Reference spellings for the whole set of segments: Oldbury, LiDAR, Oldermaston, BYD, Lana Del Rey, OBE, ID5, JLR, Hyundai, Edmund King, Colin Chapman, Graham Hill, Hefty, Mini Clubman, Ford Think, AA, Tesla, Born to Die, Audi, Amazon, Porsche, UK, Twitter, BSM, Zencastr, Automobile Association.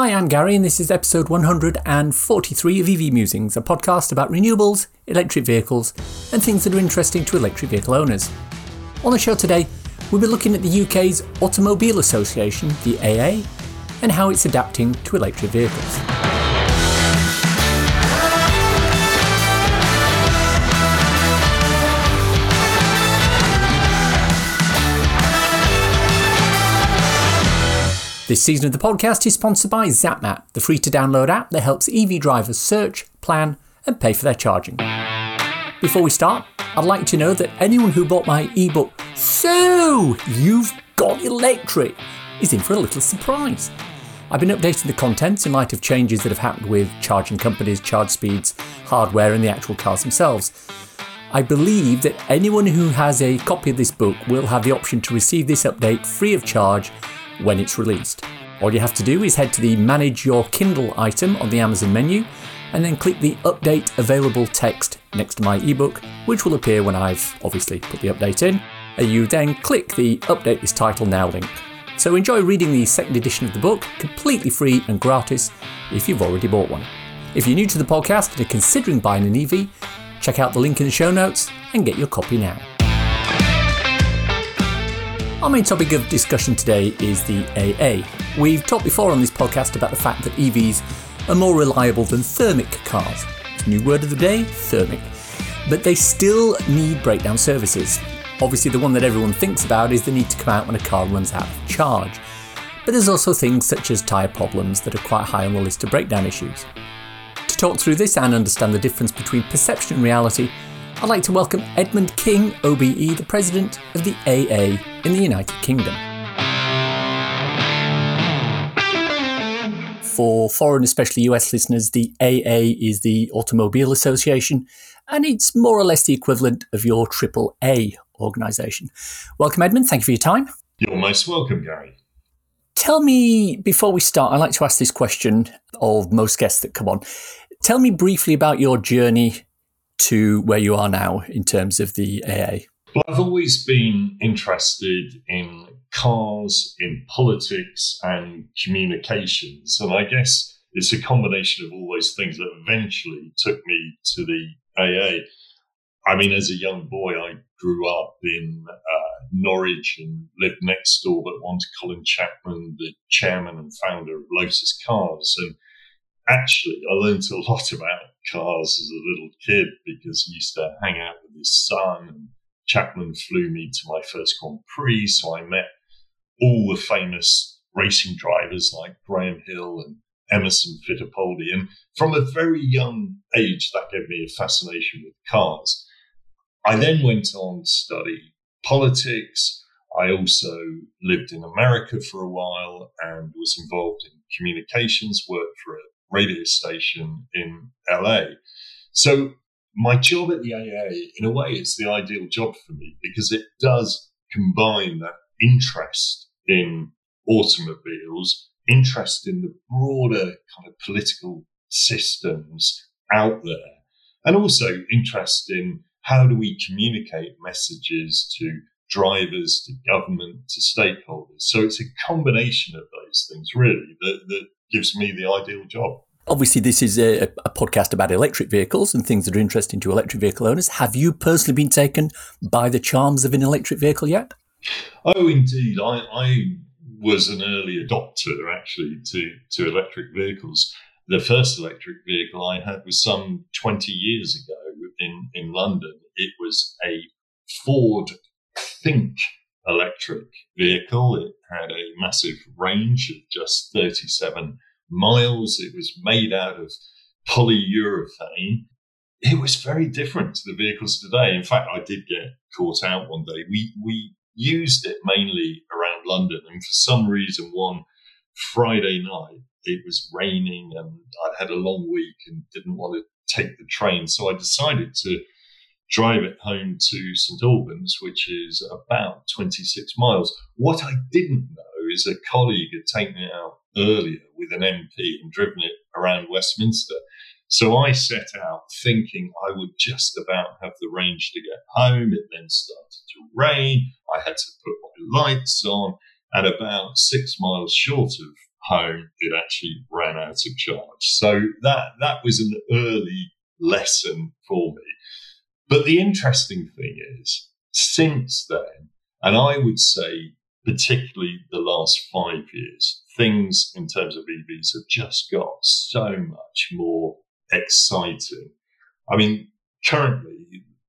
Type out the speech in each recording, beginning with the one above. Hi, I'm Gary and this is episode 143 of EV Musings, a podcast about renewables, electric vehicles and things that are interesting to electric vehicle owners. On the show today, we'll be looking at the UK's Automobile Association, the AA, and how it's adapting to electric vehicles. This season of the podcast is sponsored by Zap-Map, the free-to-download app that helps EV drivers search, plan, and pay for their charging. Before we start, I'd like to know that anyone who bought my ebook, So You've Got Electric, is in for a little surprise. I've been updating the contents in light of changes that have happened with charging companies, charge speeds, hardware, and the actual cars themselves. I believe that anyone who has a copy of this book will have the option to receive this update free of charge when it's released. All you have to do is head to the Manage Your Kindle item on the Amazon menu and then click the Update Available text next to my ebook, which will appear when I've obviously put the update in. And you then click the Update This Title Now link. So enjoy reading the second edition of the book, completely free and gratis if you've already bought one. If you're new to the podcast and are considering buying an EV, check out the link in the show notes and get your copy now. Our main topic of discussion today is the AA. We've talked before on this podcast about the fact that EVs are more reliable than thermic cars. It's a new word of the day, thermic. But they still need breakdown services. Obviously the one that everyone thinks about is the need to come out when a car runs out of charge. But there's also things such as tyre problems that are quite high on the list of breakdown issues. To talk through this and understand the difference between perception and reality, I'd like to welcome Edmund King, OBE, the president of the AA in the United Kingdom. For foreign, especially US listeners, the AA is the Automobile Association, and it's more or less the equivalent of your AAA organisation. Welcome, Edmund. Thank you for your time. You're most welcome, Gary. Tell me, before we start, I like to ask this question of most guests that come on. Tell me briefly about your journey to where you are now in terms of the AA? Well, I've always been interested in cars, in politics and communications. And I guess it's a combination of all those things that eventually took me to the AA. I mean, as a young boy, I grew up in Norwich and lived next door but one to Colin Chapman, the chairman and founder of Lotus Cars. And actually, I learned a lot about cars as a little kid because he used to hang out with his son. And Chapman flew me to my first Grand Prix, so I met all the famous racing drivers like Graham Hill and Emerson Fittipaldi. And from a very young age, that gave me a fascination with cars. I then went on to study politics. I also lived in America for a while and was involved in communications, worked for a radio station in LA. So my job at the AA, in a way, is the ideal job for me because it does combine that interest in automobiles, interest in the broader kind of political systems out there, and also interest in how do we communicate messages to drivers, to government, to stakeholders. So it's a combination of those things, really, that gives me the ideal job. Obviously, this is a podcast about electric vehicles and things that are interesting to electric vehicle owners. Have you personally been taken by the charms of an electric vehicle yet? Oh, indeed. I was an early adopter, actually, to electric vehicles. The first electric vehicle I had was some 20 years ago in London. It was a Ford Think electric vehicle. It had a massive range of just 37 miles. It was made out of polyurethane. It was very different to the vehicles today. In fact, I did get caught out one day. We used it mainly around London, and for some reason, one Friday night, it was raining, and I'd had a long week and didn't want to take the train, so I decided to drive it home to St Albans, which is about 26 miles. What I didn't know is a colleague had taken it out earlier with an MP and driven it around Westminster. So I set out thinking I would just about have the range to get home. It then started to rain. I had to put my lights on, and about 6 miles short of home, it actually ran out of charge. So that was an early lesson for me. But the interesting thing is, since then, and I would say particularly the last 5 years, things in terms of EVs have just got so much more exciting. I mean, currently,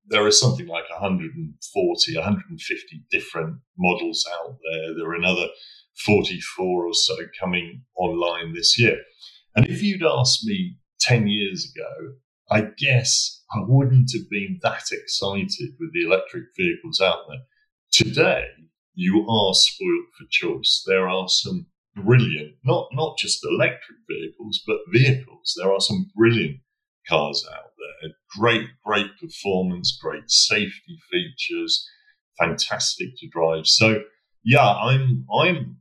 there are something like 140, 150 different models out there. There are another 44 or so coming online this year. And if you'd asked me 10 years ago, I guess I wouldn't have been that excited with the electric vehicles out there. Today, you are spoiled for choice. There are some brilliant, not just electric vehicles, but vehicles. There are some brilliant cars out there. Great performance, great safety features, fantastic to drive. So yeah, I'm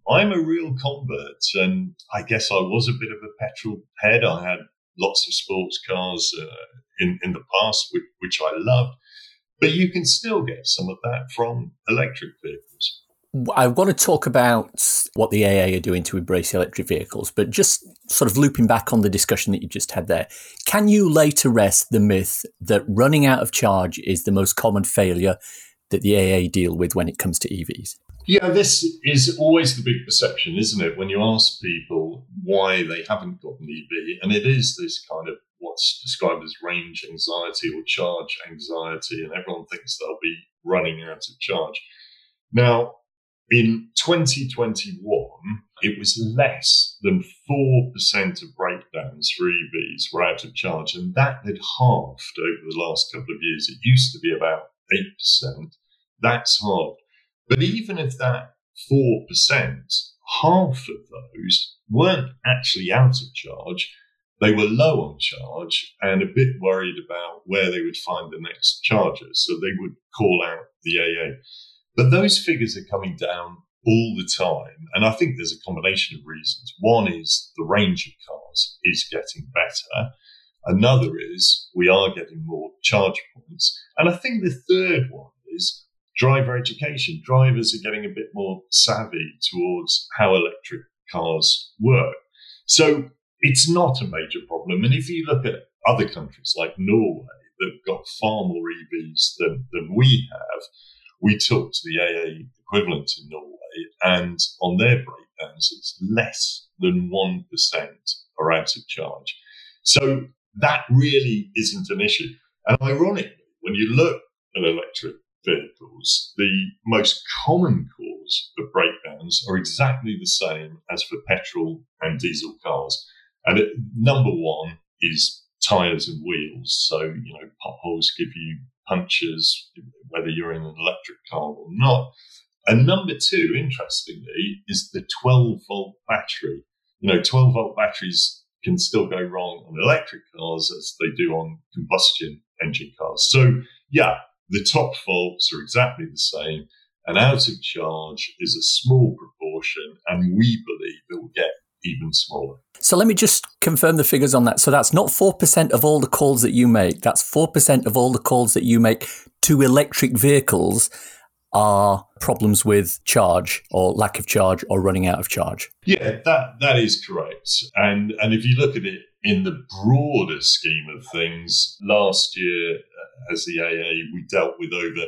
a real convert, and I guess I was a bit of a petrol head. I had lots of sports cars in the past, which I loved, but you can still get some of that from electric vehicles. I want to talk about what the AA are doing to embrace electric vehicles, but just sort of looping back on the discussion that you just had there, can you lay to rest the myth that running out of charge is the most common failure that the AA deal with when it comes to EVs? Yeah, this is always the big perception, isn't it? When you ask people why they haven't got an EV, and it is this kind of what's described as range anxiety or charge anxiety, and everyone thinks they'll be running out of charge. Now, in 2021, it was less than 4% of breakdowns for EVs were out of charge, and that had halved over the last couple of years. It used to be about 8%. That's halved. But even if that 4%, half of those weren't actually out of charge. They were low on charge and a bit worried about where they would find the next charger, so they would call out the AA. But those figures are coming down all the time. And I think there's a combination of reasons. One is the range of cars is getting better. Another is we are getting more charge points. And I think the third one is driver education. Drivers are getting a bit more savvy towards how electric cars work. So it's not a major problem. And if you look at other countries like Norway that have got far more EVs than we have, we talked to the AA equivalent in Norway, and on their breakdowns, it's less than 1% are out of charge. So that really isn't an issue. And ironically, when you look at electric vehicles, the most common cause of breakdowns are exactly the same as for petrol and diesel cars. And number one is tyres and wheels. So, you know, potholes give you punches, whether you're in an electric car or not. And number two, interestingly, is the 12-volt battery. You know, 12-volt batteries can still go wrong on electric cars as they do on combustion engine cars. So, yeah, the top faults are exactly the same. And out of charge is a small proportion, and we believe it will get even smaller. So let me just confirm the figures on that. So that's not 4% of all the calls that you make. That's 4% of all the calls that you make to electric vehicles are problems with charge or lack of charge or running out of charge. Yeah, that is correct. And if you look at it in the broader scheme of things, last year as the AA, we dealt with over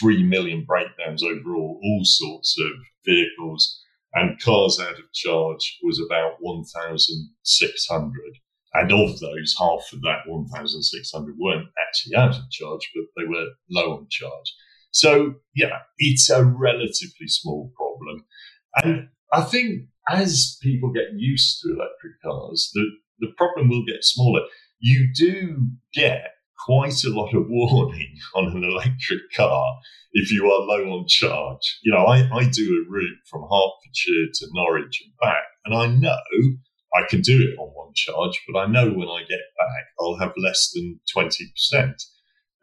3 million breakdowns overall, all sorts of vehicles. And cars out of charge was about 1,600. And of those, half of that 1,600 weren't actually out of charge, but they were low on charge. So, yeah, it's a relatively small problem. And I think as people get used to electric cars, the problem will get smaller. You do get quite a lot of warning on an electric car if you are low on charge. You know, I do a route from Hertfordshire to Norwich and back, and I know I can do it on one charge, but I know when I get back, I'll have less than 20%.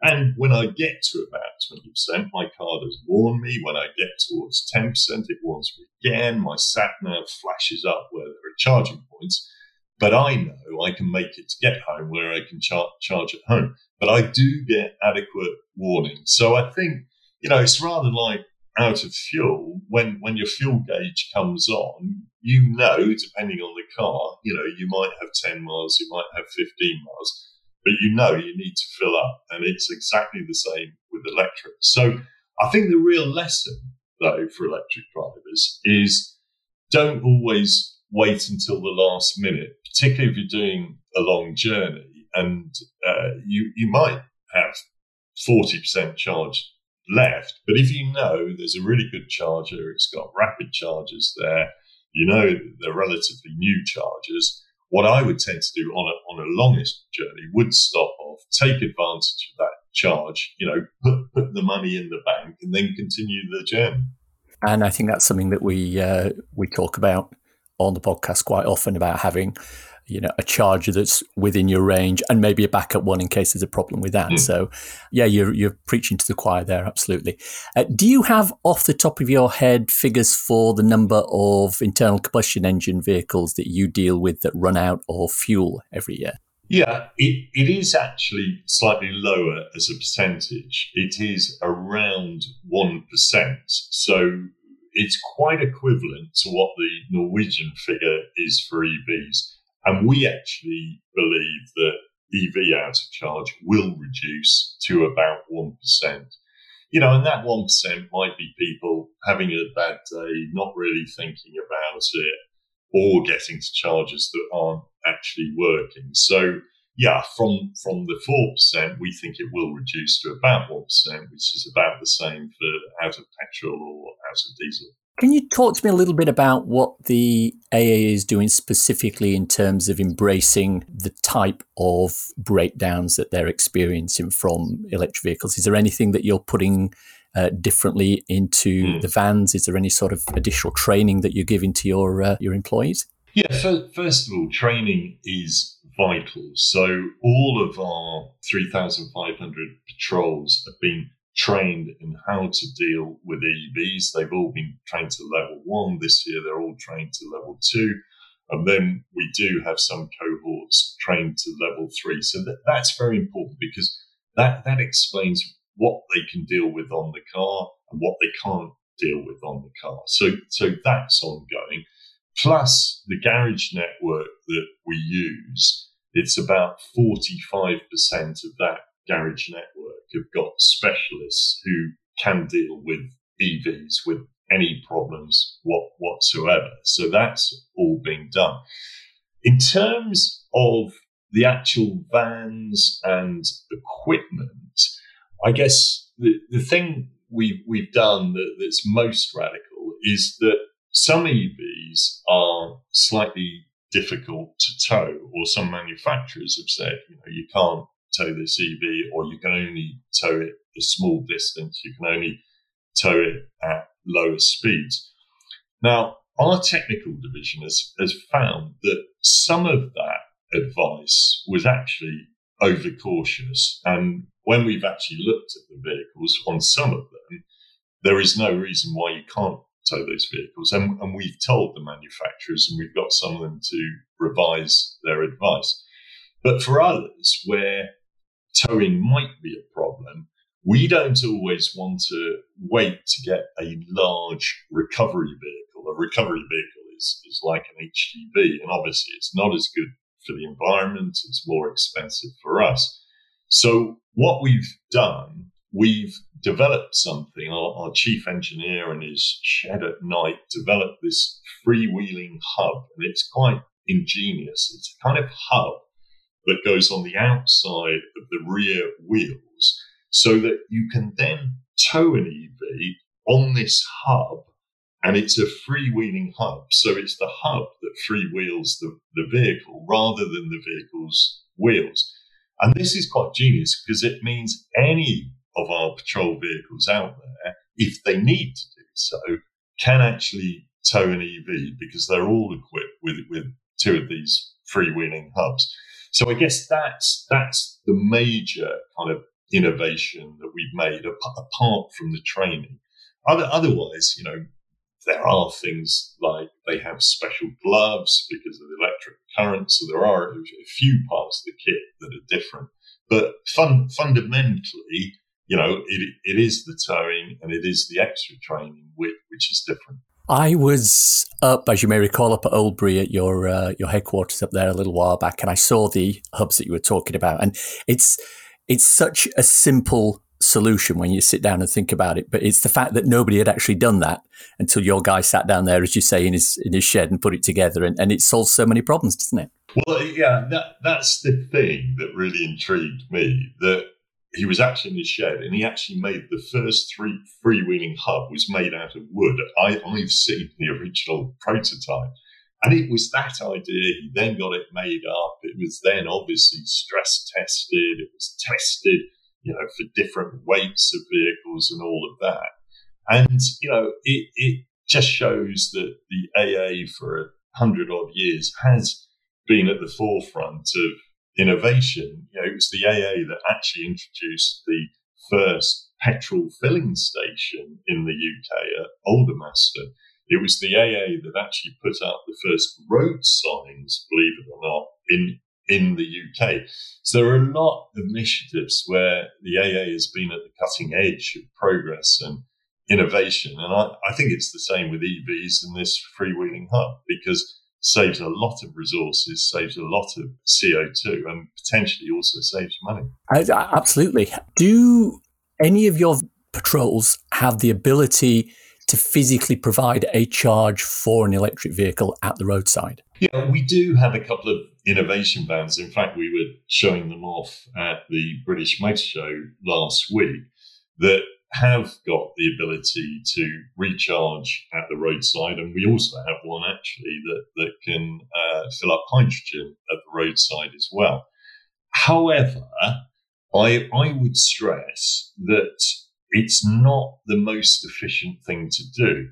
And when I get to about 20%, my car does warn me. When I get towards 10%, it warns me again. My sat-nav flashes up where there are charging points. But I know I can make it to get home where I can charge at home. But I do get adequate warning. So I think, you know, it's rather like out of fuel. When your fuel gauge comes on, you know, depending on the car, you know, you might have 10 miles, you might have 15 miles, but you know you need to fill up. And it's exactly the same with electric. So I think the real lesson, though, for electric drivers is don't always wait until the last minute, particularly if you're doing a long journey and you might have 40% charge left. But if you know there's a really good charger, it's got rapid chargers there, you know they're relatively new chargers, what I would tend to do on a longest journey would stop off, take advantage of that charge, you know, put the money in the bank and then continue the journey. And I think that's something that we talk about on the podcast quite often, about having, you know, a charger that's within your range and maybe a backup one in case there's a problem with that. Mm. So, yeah, you're preaching to the choir there, absolutely. Do you have off the top of your head figures for the number of internal combustion engine vehicles that you deal with that run out of fuel every year? Yeah, it is actually slightly lower as a percentage. It is around 1%. So it's quite equivalent to what the Norwegian figure is for EVs. And we actually believe that EV out of charge will reduce to about 1%. You know, and that 1% might be people having a bad day, not really thinking about it, or getting to chargers that aren't actually working. So, yeah, from the 4%, we think it will reduce to about 1%, which is about the same for out of petrol or out of diesel. Can you talk to me a little bit about what the AA is doing specifically in terms of embracing the type of breakdowns that they're experiencing from electric vehicles? Is there anything that you're putting differently into the vans? Is there any sort of additional training that you're giving to your employees? Yeah, so first of all, training is vital. So all of our 3,500 patrols have been trained in how to deal with EVs. They've all been trained to level 1. This year, they're all trained to level 2. And then we do have some cohorts trained to level 3. So that's very important because that explains what they can deal with on the car and what they can't deal with on the car. So that's ongoing. Plus the garage network that we use, it's about 45% of that garage network have got specialists who can deal with EVs with any problems whatsoever. So that's all being done. In terms of the actual vans and equipment, I guess the thing we've done that's most radical is that some EVs are slightly difficult to tow, or some manufacturers have said, you know, you can't tow this EV, or you can only tow it a small distance, you can only tow it at lower speeds. Now, our technical division has found that some of that advice was actually overcautious. And when we've actually looked at the vehicles, on some of them, there is no reason why you can't tow those vehicles. And we've told the manufacturers, and we've got some of them to revise their advice. But for others, where towing might be a problem, we don't always want to wait to get a large recovery vehicle. A recovery vehicle is like an HGV, and obviously it's not as good for the environment, it's more expensive for us. So what we've done, we've developed something. Our chief engineer and his shed at night developed this freewheeling hub, and it's quite ingenious. It's a kind of hub that goes on the outside of the rear wheels so that you can then tow an EV on this hub, and it's a freewheeling hub. So it's the hub that freewheels the vehicle rather than the vehicle's wheels. And this is quite genius because it means any of our patrol vehicles out there, if they need to do so, can actually tow an EV because they're all equipped with two of these freewheeling hubs. So I guess that's the major kind of innovation that we've made, apart from the training. Otherwise, you know, there are things like they have special gloves because of the electric current. So there are a few parts of the kit that are different. But fundamentally, you know, it is the towing and it is the extra training which is different. I was up, as you may recall, up at Oldbury at your headquarters up there a little while back, and I saw the hubs that you were talking about. And it's such a simple solution when you sit down and think about it, but it's the fact that nobody had actually done that until your guy sat down there, as you say, in his shed and put it together, and it solves so many problems, doesn't it? Well, yeah, that's the thing that really intrigued me, that he was actually in his shed, and he actually made the first freewheeling hub was made out of wood. I've seen the original prototype, and it was that idea. He then got it made up. It was then obviously stress tested. It was tested, you know, for different weights of vehicles and all of that. And, you know, it just shows that the AA for 100-odd years has been at the forefront of innovation. You know, it was the AA that actually introduced the first petrol filling station in the UK at Oldermaston. It was the AA that actually put up the first road signs, believe it or not, in the UK. So there are a lot of initiatives where the AA has been at the cutting edge of progress and innovation. And I think it's the same with EVs and this freewheeling hub, because it saves a lot of resources, saves a lot of CO2, and potentially also saves money. Absolutely. Do any of your patrols have the ability to physically provide a charge for an electric vehicle at the roadside? Yeah, we do have a couple of innovation vans. In fact, we were showing them off at the British Motor Show last week, that have got the ability to recharge at the roadside. And we also have one actually that can fill up hydrogen at the roadside as well. However, I would stress that it's not the most efficient thing to do.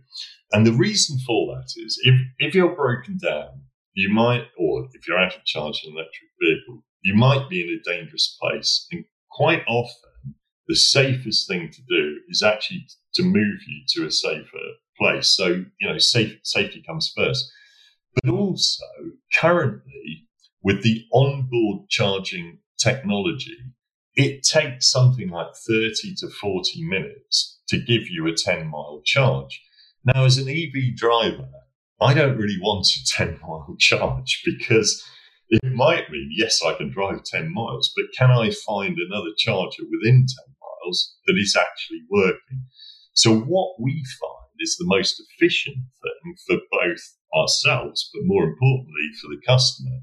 And the reason for that is if you're broken down, you might, or if you're out of charge in an electric vehicle, you might be in a dangerous place. And quite often, the safest thing to do is actually to move you to a safer place. So, you know, safety comes first. But also, currently, with the onboard charging technology, it takes something like 30 to 40 minutes to give you a 10-mile charge. Now, as an EV driver, I don't really want a 10-mile charge, because it might mean, yes, I can drive 10 miles, but can I find another charger within 10 miles that is actually working? So what we find is the most efficient thing for both ourselves, but more importantly for the customer,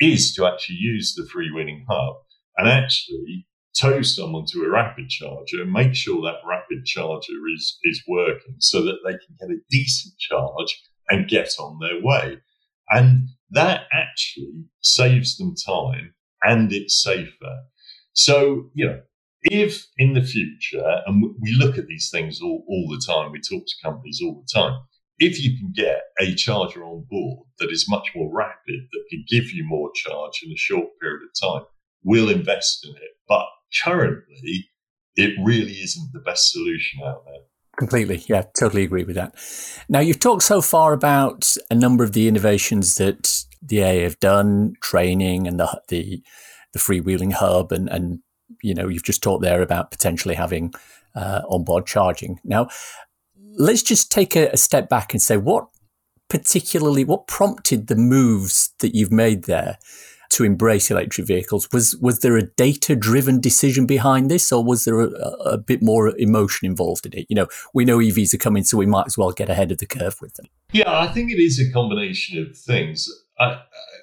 is to actually use the freewheeling hub and actually tow someone to a rapid charger and make sure that rapid charger is working, so that they can get a decent charge and get on their way. And that actually saves them time, and it's safer. So, you know, if in the future, and we look at these things all the time, we talk to companies all the time, if you can get a charger on board that is much more rapid, that can give you more charge in a short period of time, we'll invest in it. But currently, it really isn't the best solution out there. Completely. Yeah, totally agree with that. Now, you've talked so far about a number of the innovations that the AA have done, training and the freewheeling hub. And, you know, you've just talked there about potentially having onboard charging. Now, let's just take a step back and say what prompted the moves that you've made there to embrace electric vehicles? Was there a data-driven decision behind this, or was there a bit more emotion involved in it? You know, we know EVs are coming, so we might as well get ahead of the curve with them. Yeah, I think it is a combination of things.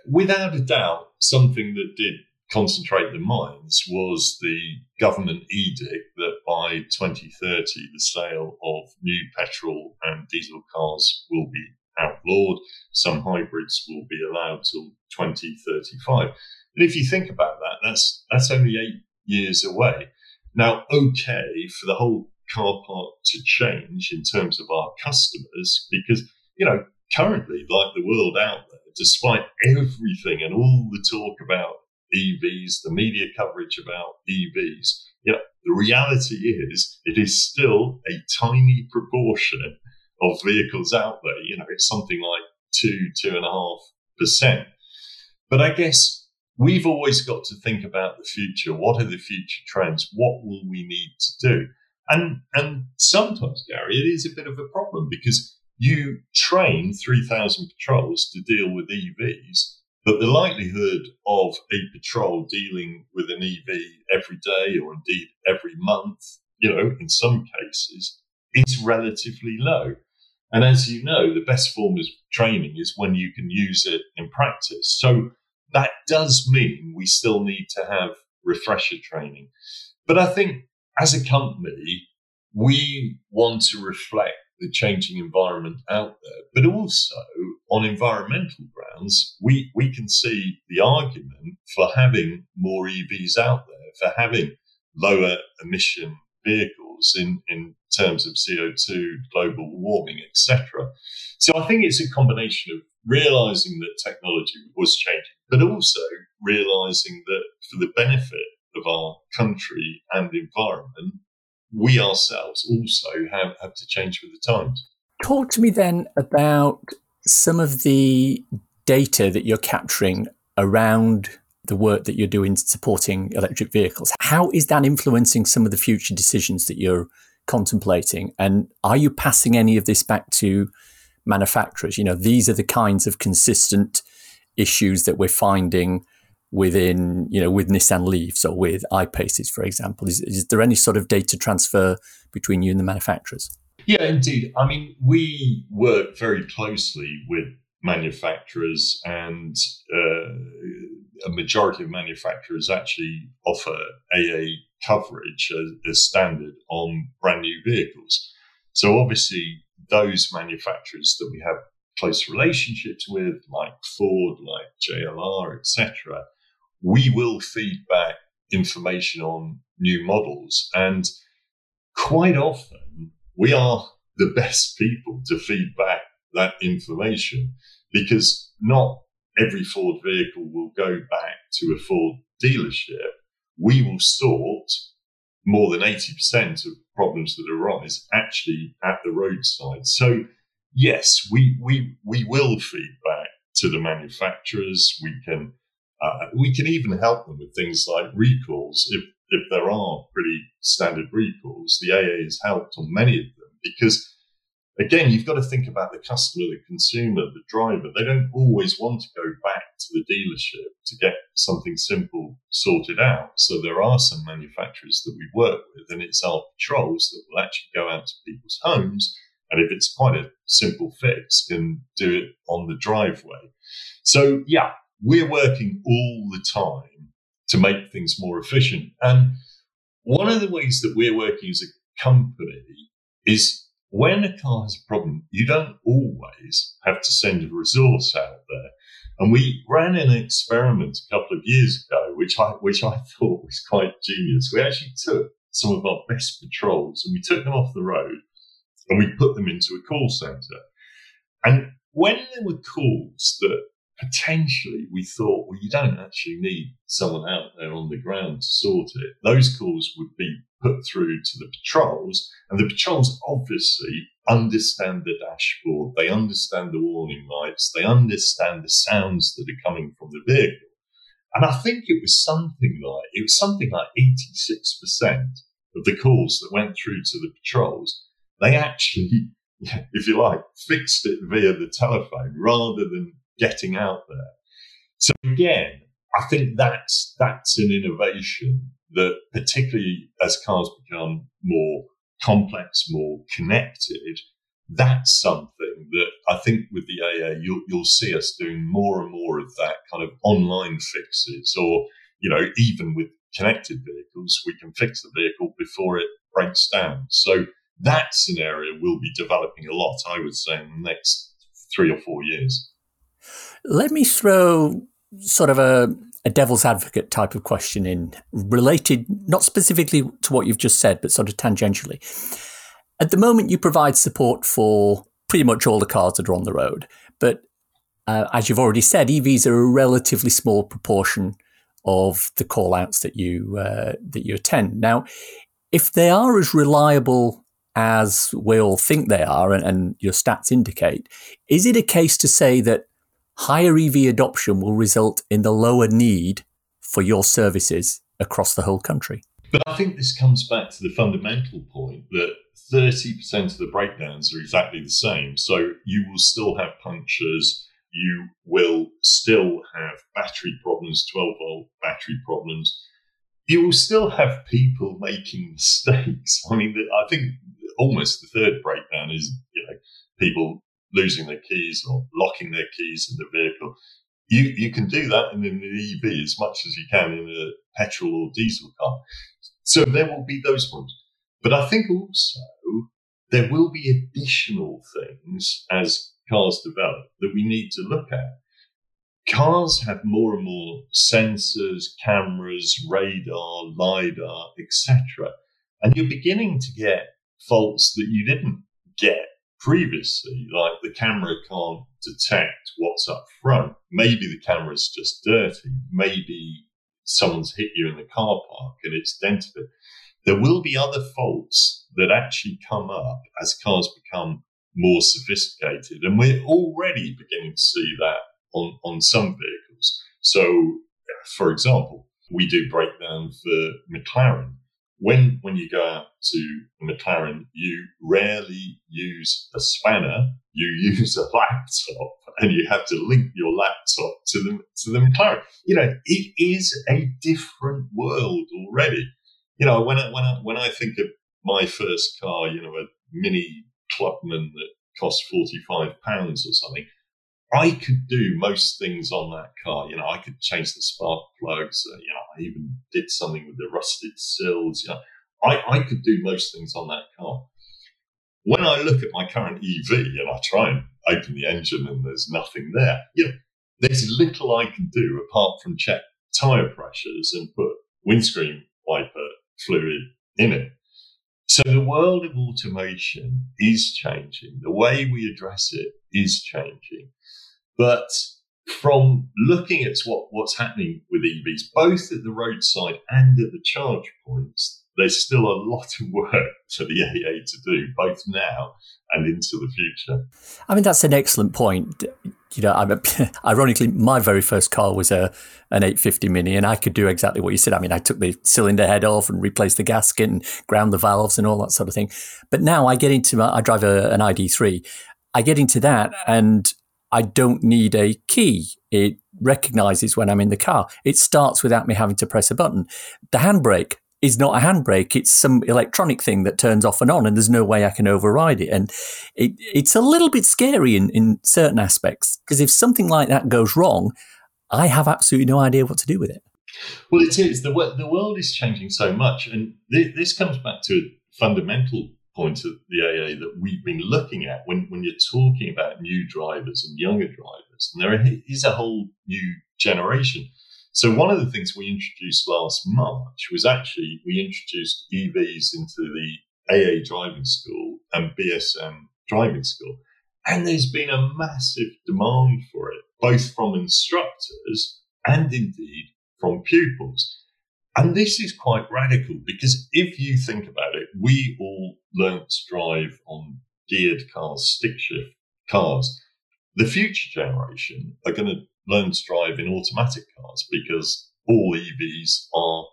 Without a doubt, something that did concentrate the minds was the government edict that by 2030, the sale of new petrol and diesel cars will be outlawed. Some hybrids will be allowed till 2035. And if you think about that, that's only 8 years away. Now, okay, for the whole car park to change in terms of our customers, because, you know, currently, like the world out there, despite everything and all the talk about EVs, the media coverage about EVs, you know, the reality is it is still a tiny proportion of vehicles out there. You know, it's something like 2.5%. But I guess we've always got to think about the future. What are the future trends? What will we need to do? And sometimes, Gary, it is a bit of a problem, because You train 3,000 patrols to deal with EVs, but the likelihood of a patrol dealing with an EV every day or indeed every month, you know, in some cases, is relatively low. And as you know, the best form of training is when you can use it in practice. So that does mean we still need to have refresher training. But I think as a company, we want to reflect the changing environment out there, but also on environmental grounds, we can see the argument for having more EVs out there, for having lower emission vehicles in terms of CO2, global warming, etc. So I think it's a combination of realizing that technology was changing, but also realizing that for the benefit of our country and environment, we ourselves also have to change with the times. Talk to me then about some of the data that you're capturing around the work that you're doing supporting electric vehicles. How is that influencing some of the future decisions that you're contemplating? And are you passing any of this back to manufacturers? You know, these are the kinds of consistent issues that we're finding within, you know, with Nissan Leafs or with I-Paces, for example. Is there any sort of data transfer between you and the manufacturers? Yeah, indeed. I mean, we work very closely with manufacturers, and a majority of manufacturers actually offer AA coverage as standard on brand new vehicles. So obviously, those manufacturers that we have close relationships with, like Ford, like JLR, etc., we will feed back information on new models. And quite often, we are the best people to feed back that information, because not every Ford vehicle will go back to a Ford dealership. We will sort more than 80% of problems that arise actually at the roadside. So yes, we will feed back to the manufacturers. We can even help them with things like recalls. If there are pretty standard recalls, the AA has helped on many of them, because again, you've got to think about the customer, the consumer, the driver. They don't always want to go back to the dealership to get something simple sorted out. So there are some manufacturers that we work with, and it's our patrols that will actually go out to people's homes, and if it's quite a simple fix, can do it on the driveway. So yeah, we're working all the time to make things more efficient. And one of the ways that we're working as a company is, when a car has a problem, you don't always have to send a resource out there. And we ran an experiment a couple of years ago, which I thought was quite genius. We actually took some of our best patrols and we took them off the road and we put them into a call centre. And when there were calls that potentially we thought, well, you don't actually need someone out there on the ground to sort it, those calls would be put through to the patrols, and the patrols obviously understand the dashboard, they understand the warning lights, they understand the sounds that are coming from the vehicle. And I think it was something like 86% of the calls that went through to the patrols, they actually, if you like, fixed it via the telephone rather than getting out there. So again, I think that's an innovation that, particularly as cars become more complex, more connected, that's something that I think with the AA, you'll see us doing more and more of that kind of online fixes, or, you know, even with connected vehicles, we can fix the vehicle before it breaks down. So that's an area we'll be developing a lot, I would say, in the next 3 or 4 years. Let me throw sort of a devil's advocate type of question in, related not specifically to what you've just said, but sort of tangentially. At the moment, you provide support for pretty much all the cars that are on the road. But as you've already said, EVs are a relatively small proportion of the call-outs that you attend. Now, if they are as reliable as we all think they are, and your stats indicate, is it a case to say that higher EV adoption will result in the lower need for your services across the whole country? But I think this comes back to the fundamental point that 30% of the breakdowns are exactly the same. So you will still have punctures. You will still have battery problems, 12-volt battery problems. You will still have people making mistakes. I mean, I think almost the third breakdown is, you know, people losing their keys or locking their keys in the vehicle. You can do that in an EV as much as you can in a petrol or diesel car. So there will be those ones. But I think also there will be additional things as cars develop that we need to look at. Cars have more and more sensors, cameras, radar, LiDAR, etc. And you're beginning to get faults that you didn't get previously, like the camera can't detect what's up front. Maybe the camera's just dirty. Maybe someone's hit you in the car park and it's dented it. There will be other faults that actually come up as cars become more sophisticated. And we're already beginning to see that on some vehicles. So, for example, we do breakdown for McLaren. When you go out to McLaren, you rarely use a spanner. You use a laptop, and you have to link your laptop to the McLaren. You know, it is a different world already. You know, when I think of my first car, you know, a Mini Clubman that cost £45 or something, I could do most things on that car. You know, I could change the spark plugs. You know, I even did something with the rusted sills. You know, I could do most things on that car. When I look at my current EV and I try and open the engine and there's nothing there, you know, there's little I can do apart from check tyre pressures and put windscreen wiper fluid in it. So the world of automation is changing. The way we address it is changing. But from looking at what's happening with EVs, both at the roadside and at the charge points, there's still a lot of work for the AA to do, both now and into the future. I mean, that's an excellent point. You know, ironically, my very first car was an 850 Mini, and I could do exactly what you said. I mean, I took the cylinder head off and replaced the gasket and ground the valves and all that sort of thing. But now I drive an ID3. I get into that and I don't need a key. It recognises when I'm in the car. It starts without me having to press a button. The handbrake is not a handbrake. It's some electronic thing that turns off and on, and there's no way I can override it. And it's a little bit scary in certain aspects, because if something like that goes wrong, I have absolutely no idea what to do with it. Well, it is. The world is changing so much. And this comes back to a fundamental point of the AA that we've been looking at when you're talking about new drivers and younger drivers. And there is a whole new generation. So one of the things we introduced last March was actually we introduced EVs into the AA driving school and BSM driving school. And there's been a massive demand for it, both from instructors and indeed from pupils. And this is quite radical, because if you think about it, we all learnt to drive on geared cars, stick shift cars. The future generation are going to learn to drive in automatic cars, because all EVs are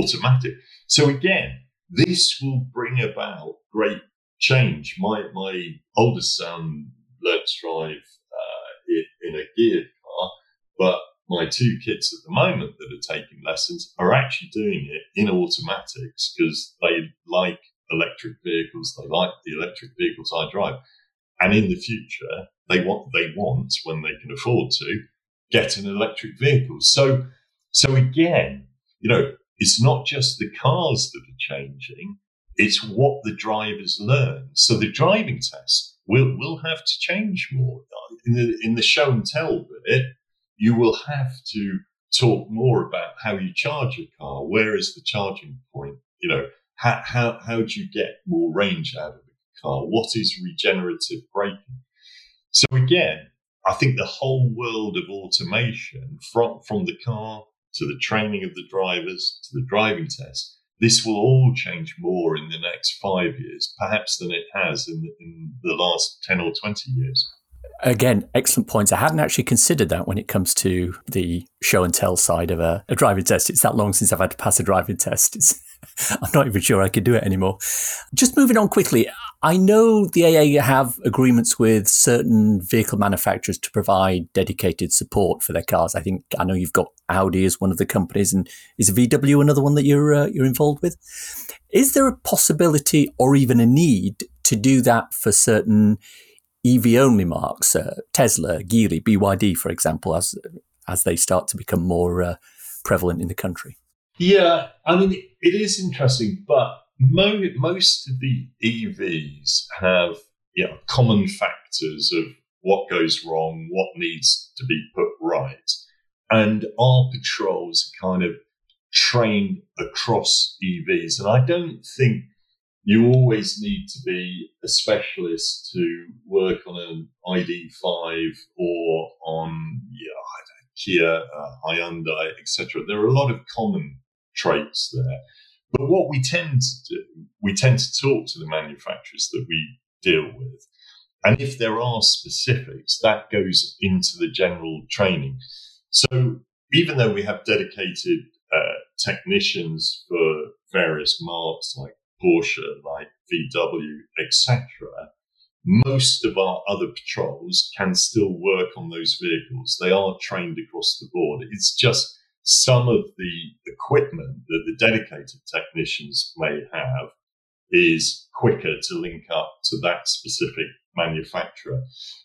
automatic. So again, this will bring about great change. My oldest son learned to drive in a geared car, but my two kids at the moment that are taking lessons are actually doing it in automatics, because they like electric vehicles. They like the electric vehicles I drive. And in the future, they want, when they can afford to, get an electric vehicle. So again, you know, it's not just the cars that are changing, it's what the drivers learn. So the driving test will have to change more. In the show and tell bit, you will have to talk more about how you charge a car. Where is the charging point? You know, how do you get more range out of the car? What is regenerative braking? So again, I think the whole world of automation, from the car to the training of the drivers to the driving test, this will all change more in the next 5 years, perhaps, than it has in the last 10 or 20 years. Again, excellent points. I hadn't actually considered that when it comes to the show and tell side of a driving test. It's that long since I've had to pass a driving test. It's I'm not even sure I could do it anymore. Just moving on quickly, I know the AA have agreements with certain vehicle manufacturers to provide dedicated support for their cars. I know you've got Audi as one of the companies, and is VW another one that you're involved with? Is there a possibility or even a need to do that for certain EV-only marks, Tesla, Geely, BYD, for example, as they start to become more prevalent in the country? Yeah, I mean, it is interesting, but most of the EVs have common factors of what goes wrong, what needs to be put right. And our patrols are kind of trained across EVs. And I don't think you always need to be a specialist to work on an ID5 or on Kia, Hyundai, etc. There are a lot of common traits there. But what we tend to do, we tend to talk to the manufacturers that we deal with. And if there are specifics, that goes into the general training. So even though we have dedicated technicians for various marques like Porsche, like VW, etc., most of our other patrols can still work on those vehicles. They are trained across the board. It's just some of the equipment that the dedicated technicians may have is quicker to link up to that specific manufacturer.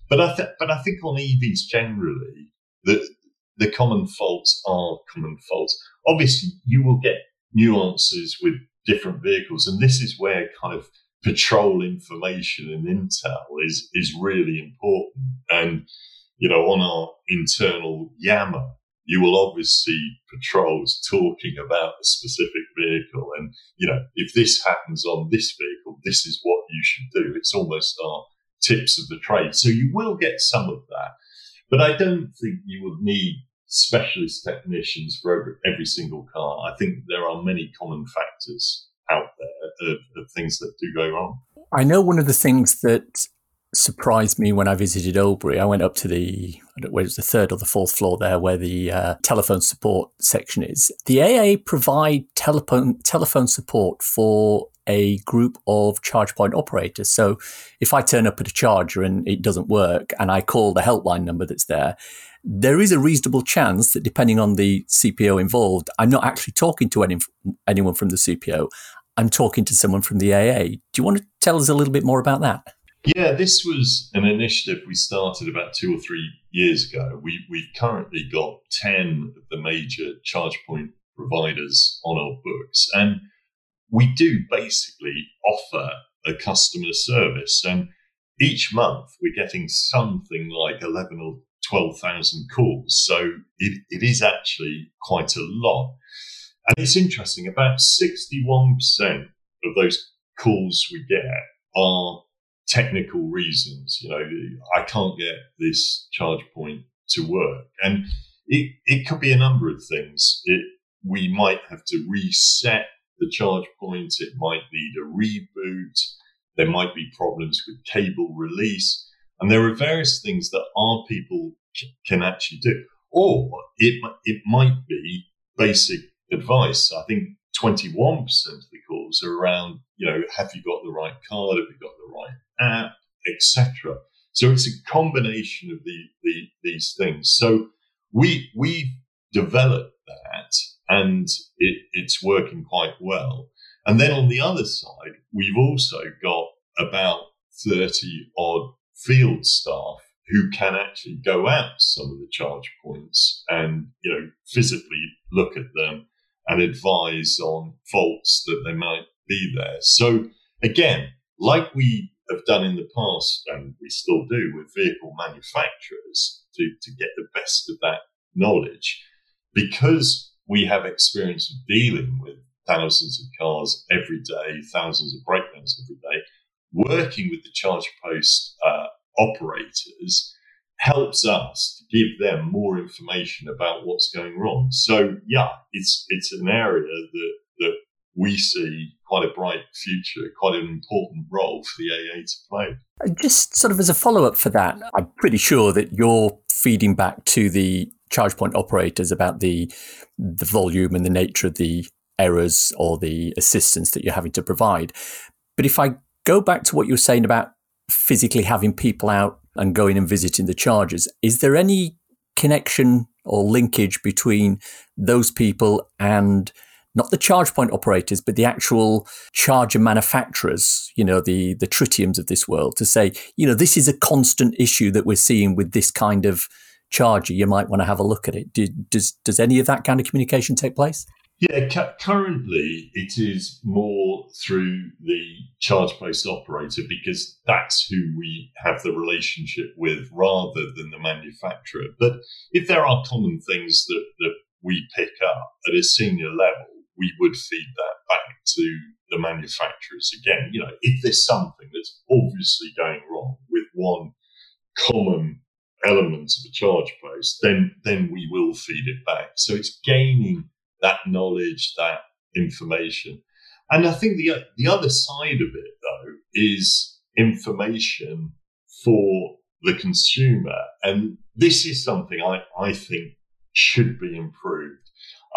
But I think on EVs generally, the common faults are common faults. Obviously, you will get nuances with different vehicles, and this is where kind of patrol information and intel is really important. And, on our internal Yammer, you will obviously see patrols talking about a specific vehicle. And, if this happens on this vehicle, this is what you should do. It's almost our tips of the trade. So you will get some of that. But I don't think you would need specialist technicians for every single car. I think there are many common factors out there of things that do go wrong. I know one of the things that surprised me when I visited Oldbury, I went up to the third or the fourth floor there where the telephone support section is. The AA provide telephone support for a group of charge point operators. So if I turn up at a charger and it doesn't work and I call the helpline number that's there is a reasonable chance that, depending on the CPO involved, I'm not actually talking to anyone from the CPO. I'm talking to someone from the AA. Do you want to tell us a little bit more about that? Yeah, this was an initiative we started about 2 or 3 years ago. We've currently got 10 of the major charge point providers on our books. And we do basically offer a customer service. And each month we're getting something like 11 or 12,000 calls. So it is actually quite a lot. And it's interesting, about 61% of those calls we get are technical reasons. I can't get this charge point to work. And it could be a number of things. We might have to reset the charge point. It might need a reboot. There might be problems with cable release. And there are various things that our people can actually do. Or it might be basic advice. I think 21% of the calls are around, have you got the right card? Have you got the right app, etc. So it's a combination of these things. So we've developed that, and it's working quite well. And then on the other side, we've also got about 30 odd field staff who can actually go out to some of the charge points and physically look at them and advise on faults that they might be there. So again, like we have done in the past, and we still do with vehicle manufacturers to get the best of that knowledge, because we have experience of dealing with thousands of cars every day, thousands of breakdowns every day, working with the charge post operators helps us to give them more information about what's going wrong. So yeah, it's an area that we see quite a bright future, quite an important role for the AA to play. Just sort of as a follow-up for that, I'm pretty sure that you're feeding back to the charge point operators about the volume and the nature of the errors or the assistance that you're having to provide. But if I go back to what you were saying about physically having people out and going and visiting the chargers, is there any connection or linkage between those people and not the charge point operators, but the actual charger manufacturers, you know, the Tritiums of this world, to say, you know, this is a constant issue that we're seeing with this kind of charger. You might want to have a look at it. Does any of that kind of communication take place? Yeah, currently it is more through the charge post operator, because that's who we have the relationship with rather than the manufacturer. But if there are common things that we pick up at a senior level, we would feed that back to the manufacturers again. You know, if there's something that's obviously going wrong with one common element of a charge post, then we will feed it back. So it's gaining that knowledge, that information. And I think the other side of it, though, is information for the consumer. And this is something I think should be improved.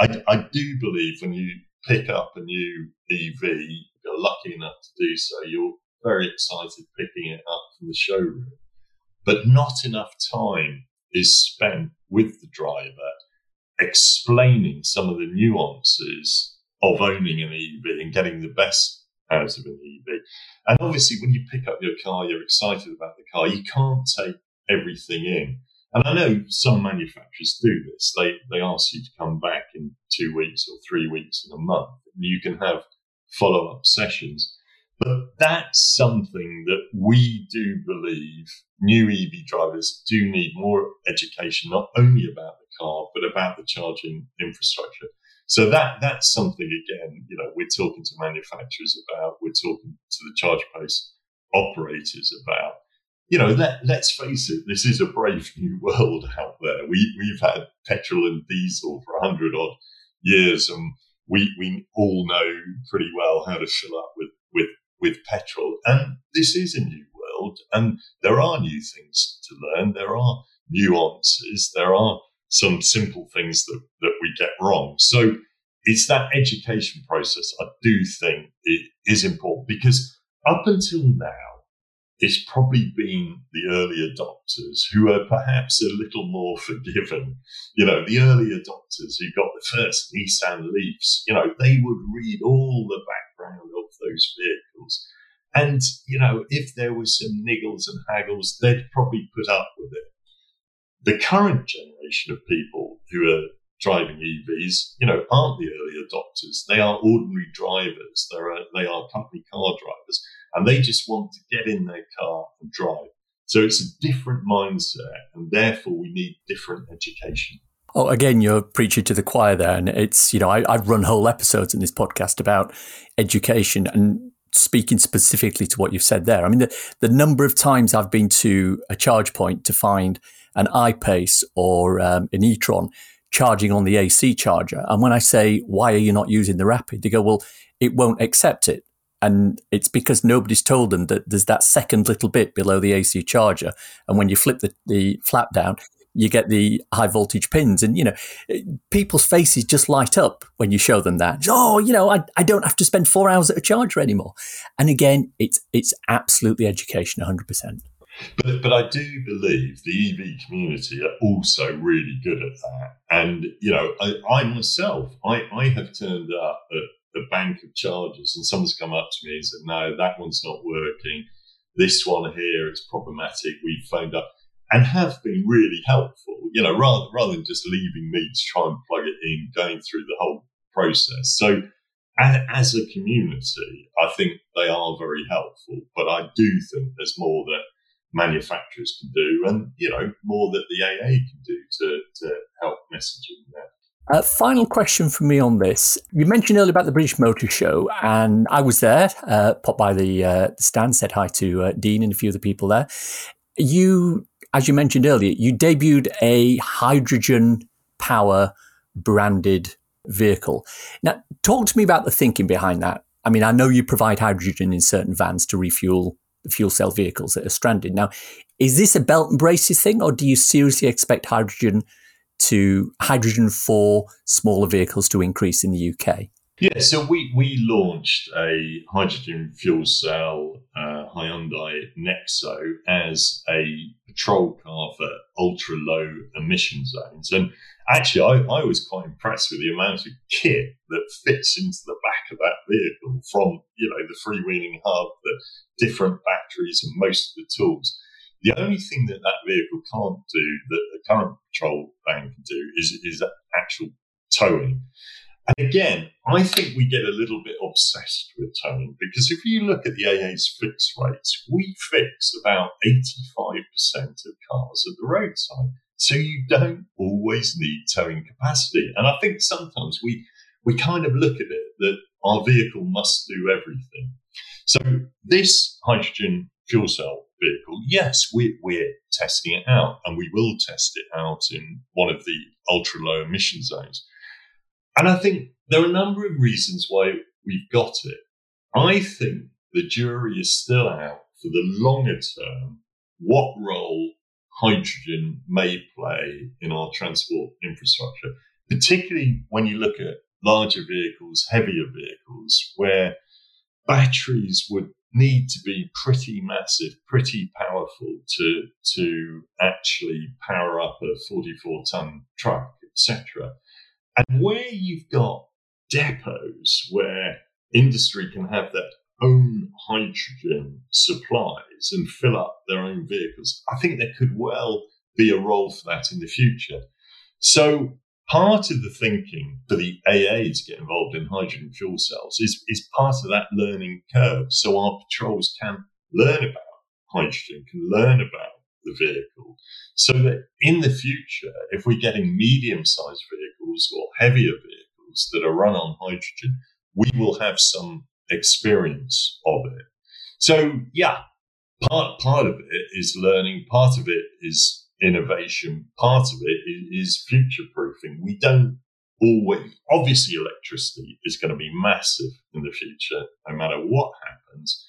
I do believe when you pick up a new EV, you're lucky enough to do so, you're very excited picking it up from the showroom. But not enough time is spent with the driver explaining some of the nuances of owning an EV and getting the best out of an EV. And obviously, when you pick up your car, you're excited about the car. You can't take everything in. And I know some manufacturers do this. They ask you to come back in 2 weeks or 3 weeks in a month. And you can have follow-up sessions. But that's something that we do believe new EV drivers do need more education, not only about the car, but about the charging infrastructure. So that's something, again, you know, we're talking to manufacturers about, we're talking to the charge post operators about. You know, let's face it, this is a brave new world out there. We've had petrol and diesel for 100-odd years, and we all know pretty well how to fill up with petrol. And this is a new world, and there are new things to learn. There are nuances. There are some simple things that we get wrong. So it's that education process I do think it is important, because up until now, it's probably been the early adopters who are perhaps a little more forgiven. You know, the early adopters who got the first Nissan Leafs, you know, they would read all the background of those vehicles. And, you know, if there were some niggles and haggles, they'd probably put up with it. The current generation of people who are driving EVs, you know, aren't the early adopters. They are ordinary drivers. They are company car drivers. And they just want to get in their car and drive. So it's a different mindset, and therefore we need different education. Oh, again, you're preaching to the choir there. And it's, you know, I've run whole episodes in this podcast about education, and speaking specifically to what you've said there. I mean, the number of times I've been to a charge point to find an I-Pace or an eTron charging on the AC charger. And when I say, why are you not using the Rapid? They go, well, it won't accept it. And it's because nobody's told them that there's that second little bit below the AC charger. And when you flip the flap down, you get the high voltage pins. And, you know, people's faces just light up when you show them that. Oh, you know, I don't have to spend 4 hours at a charger anymore. And again, it's absolutely education, 100%. But I do believe the EV community are also really good at that. And, you know, I myself have turned up at the bank of chargers, and someone's come up to me and said, no, that one's not working. This one here is problematic. We've phoned up, and have been really helpful, you know, rather than just leaving me to try and plug it in, going through the whole process. So as a community, I think they are very helpful, but I do think there's more that manufacturers can do, and, you know, more that the AA can do to help messaging that. Final question from me on this. You mentioned earlier about the British Motor Show, and I was there, popped by the stand, said hi to Dean and a few of the people there. You, as you mentioned earlier, you debuted a hydrogen power branded vehicle. Now, talk to me about the thinking behind that. I mean, I know you provide hydrogen in certain vans to refuel the fuel cell vehicles that are stranded. Now, is this a belt and braces thing, or do you seriously expect hydrogen for smaller vehicles to increase in the UK? Yeah, so we launched a hydrogen fuel cell Hyundai Nexo as a patrol car for ultra low emission zones. And actually, I was quite impressed with the amount of kit that fits into the back of that vehicle, from, you know, the freewheeling hub, the different batteries and most of the tools. The only thing that that vehicle can't do that the current patrol van can do is actual towing. And again, I think we get a little bit obsessed with towing, because if you look at the AA's fix rates, we fix about 85% of cars at the roadside. So you don't always need towing capacity. And I think sometimes we kind of look at it that our vehicle must do everything. So this hydrogen fuel cell vehicle, yes, we're testing it out, and we will test it out in one of the ultra low emission zones. And I think there are a number of reasons why we've got it. I think the jury is still out for the longer term, what role hydrogen may play in our transport infrastructure, particularly when you look at larger vehicles, heavier vehicles, where batteries would need to be pretty massive, pretty powerful to actually power up a 44-ton truck, etc. And where you've got depots where industry can have their own hydrogen supplies and fill up their own vehicles, I think there could well be a role for that in the future. So part of the thinking for the AA to get involved in hydrogen fuel cells is part of that learning curve. So our patrols can learn about hydrogen, can learn about the vehicle, so that in the future, if we're getting medium-sized vehicles or heavier vehicles that are run on hydrogen, we will have some experience of it. So yeah, part of it is learning, part of it is innovation, part of it is future-proofing. We don't always, obviously electricity is going to be massive in the future, no matter what happens.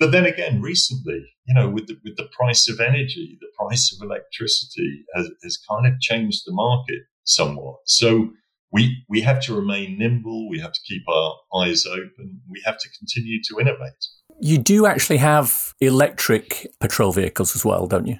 But then again, recently, you know, with the price of energy, the price of electricity has kind of changed the market somewhat. So we have to remain nimble. We have to keep our eyes open. We have to continue to innovate. You do actually have electric patrol vehicles as well, don't you?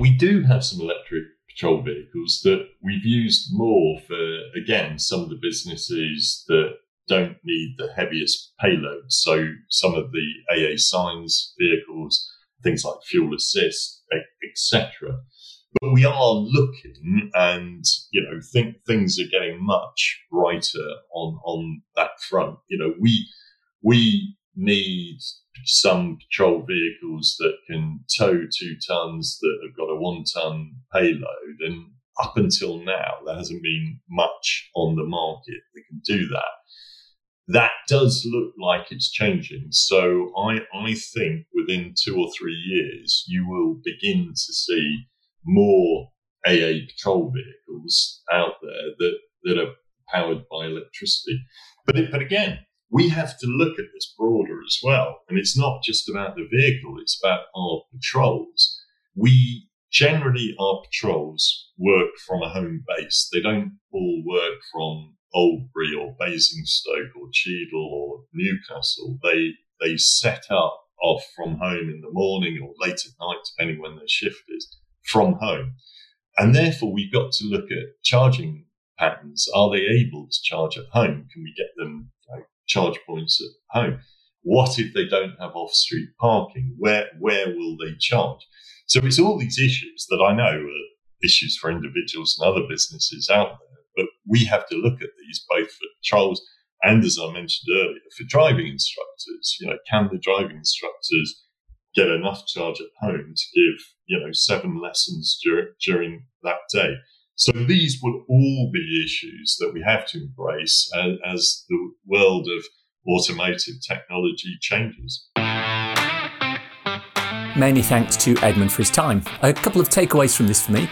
We do have some electric patrol vehicles that we've used more for, again, some of the businesses that don't need the heaviest payloads. So some of the AA signs vehicles, things like fuel assist, etc. But we are looking, and you know, think things are getting much brighter on that front. You know, we need some patrol vehicles that can tow 2 tons, that have got a 1-ton payload, and up until now there hasn't been much on the market that can do that. That does look like it's changing. So I think within 2 or 3 years, you will begin to see more AA patrol vehicles out there that are powered by electricity. But again, we have to look at this broader as well. And it's not just about the vehicle, it's about our patrols. Generally, our patrols work from a home base. They don't all work from Oldbury or Basingstoke or Cheadle or Newcastle. They set up off from home in the morning or late at night, depending when their shift is, from home. And therefore, we've got to look at charging patterns. Are they able to charge at home? Can we get them, you know, charge points at home? What if they don't have off-street parking? Where will they charge? So it's all these issues that I know are issues for individuals and other businesses out there. But we have to look at these both for patrols and, as I mentioned earlier, for driving instructors. You know, can the driving instructors get enough charge at home to give, you know, 7 lessons during that day? So these will all be issues that we have to embrace as the world of automotive technology changes. Many thanks to Edmund for his time. A couple of takeaways from this for me.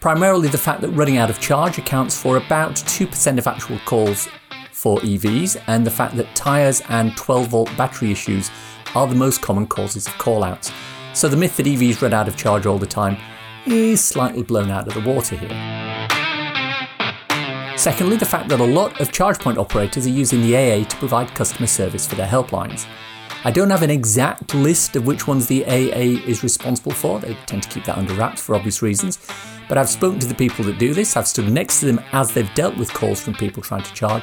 Primarily the fact that running out of charge accounts for about 2% of actual calls for EVs, and the fact that tyres and 12-volt battery issues are the most common causes of call-outs. So the myth that EVs run out of charge all the time is slightly blown out of the water here. Secondly, the fact that a lot of charge point operators are using the AA to provide customer service for their helplines. I don't have an exact list of which ones the AA is responsible for, they tend to keep that under wraps for obvious reasons, but I've spoken to the people that do this, I've stood next to them as they've dealt with calls from people trying to charge,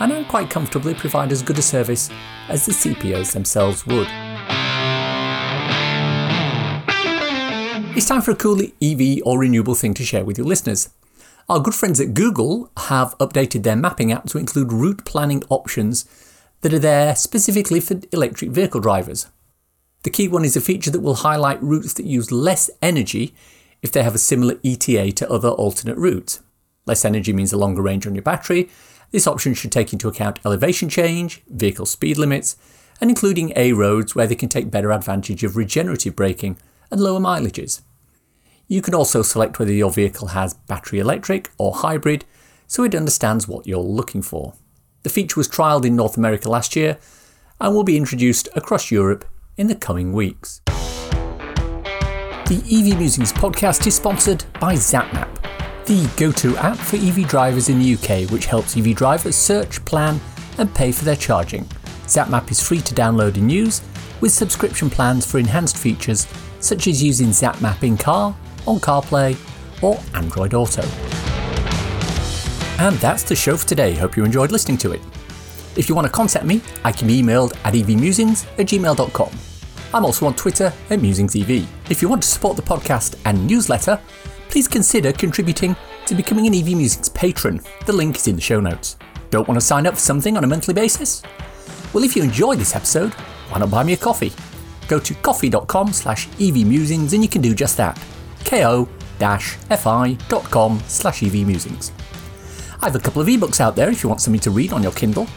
and I quite comfortably provide as good a service as the CPOs themselves would. It's time for a cool EV or renewable thing to share with your listeners. Our good friends at Google have updated their mapping app to include route planning options that are there specifically for electric vehicle drivers. The key one is a feature that will highlight routes that use less energy if they have a similar ETA to other alternate routes. Less energy means a longer range on your battery. This option should take into account elevation change, vehicle speed limits, and including A roads where they can take better advantage of regenerative braking and lower mileages. You can also select whether your vehicle has battery electric or hybrid, so it understands what you're looking for. The feature was trialled in North America last year and will be introduced across Europe in the coming weeks. The EV Musings podcast is sponsored by Zap-Map, the go-to app for EV drivers in the UK, which helps EV drivers search, plan and pay for their charging. Zap-Map is free to download and use, with subscription plans for enhanced features such as using Zap-Map in-car, on CarPlay or Android Auto. And that's the show for today. Hope you enjoyed listening to it. If you want to contact me, I can be emailed at evmusings@gmail.com. I'm also on Twitter @MusingsEV. If you want to support the podcast and newsletter, please consider contributing to becoming an EV Musings patron. The link is in the show notes. Don't want to sign up for something on a monthly basis? Well, if you enjoyed this episode, why not buy me a coffee? Go to coffee.com/evmusings and you can do just that. ko-fi.com/evmusings. I have a couple of ebooks out there if you want something to read on your Kindle.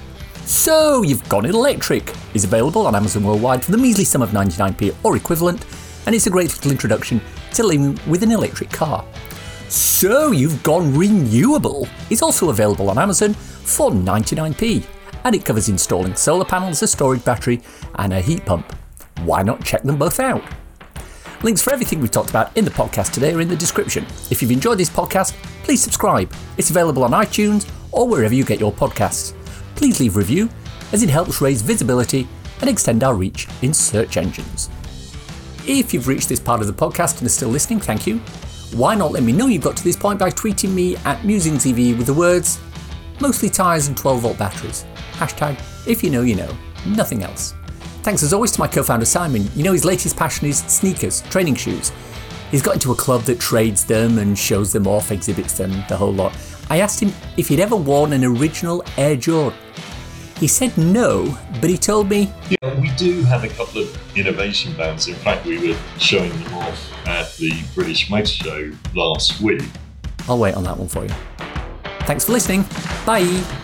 So You've Got Electric is available on Amazon worldwide for the measly sum of 99p or equivalent, and it's a great little introduction to living with an electric car. So You've Gone Renewable is also available on Amazon for 99p, and it covers installing solar panels, a storage battery and a heat pump. Why not check them both out? Links for everything we've talked about in the podcast today are in the description. If you've enjoyed this podcast, please subscribe. It's available on iTunes or wherever you get your podcasts. Please leave a review, as it helps raise visibility and extend our reach in search engines. If you've reached this part of the podcast and are still listening, thank you. Why not let me know you've got to this point by tweeting me @MusingsEV with the words, mostly tyres and 12-volt batteries. #if you know, you know. Nothing else. Thanks as always to my co-founder Simon. You know his latest passion is sneakers, training shoes. He's got into a club that trades them and shows them off, exhibits them, the whole lot. I asked him if he'd ever worn an original Air Jordan. He said no, but he told me... Yeah, we do have a couple of innovation bands. In fact, we were showing them off at the British Motor Show last week. I'll wait on that one for you. Thanks for listening. Bye.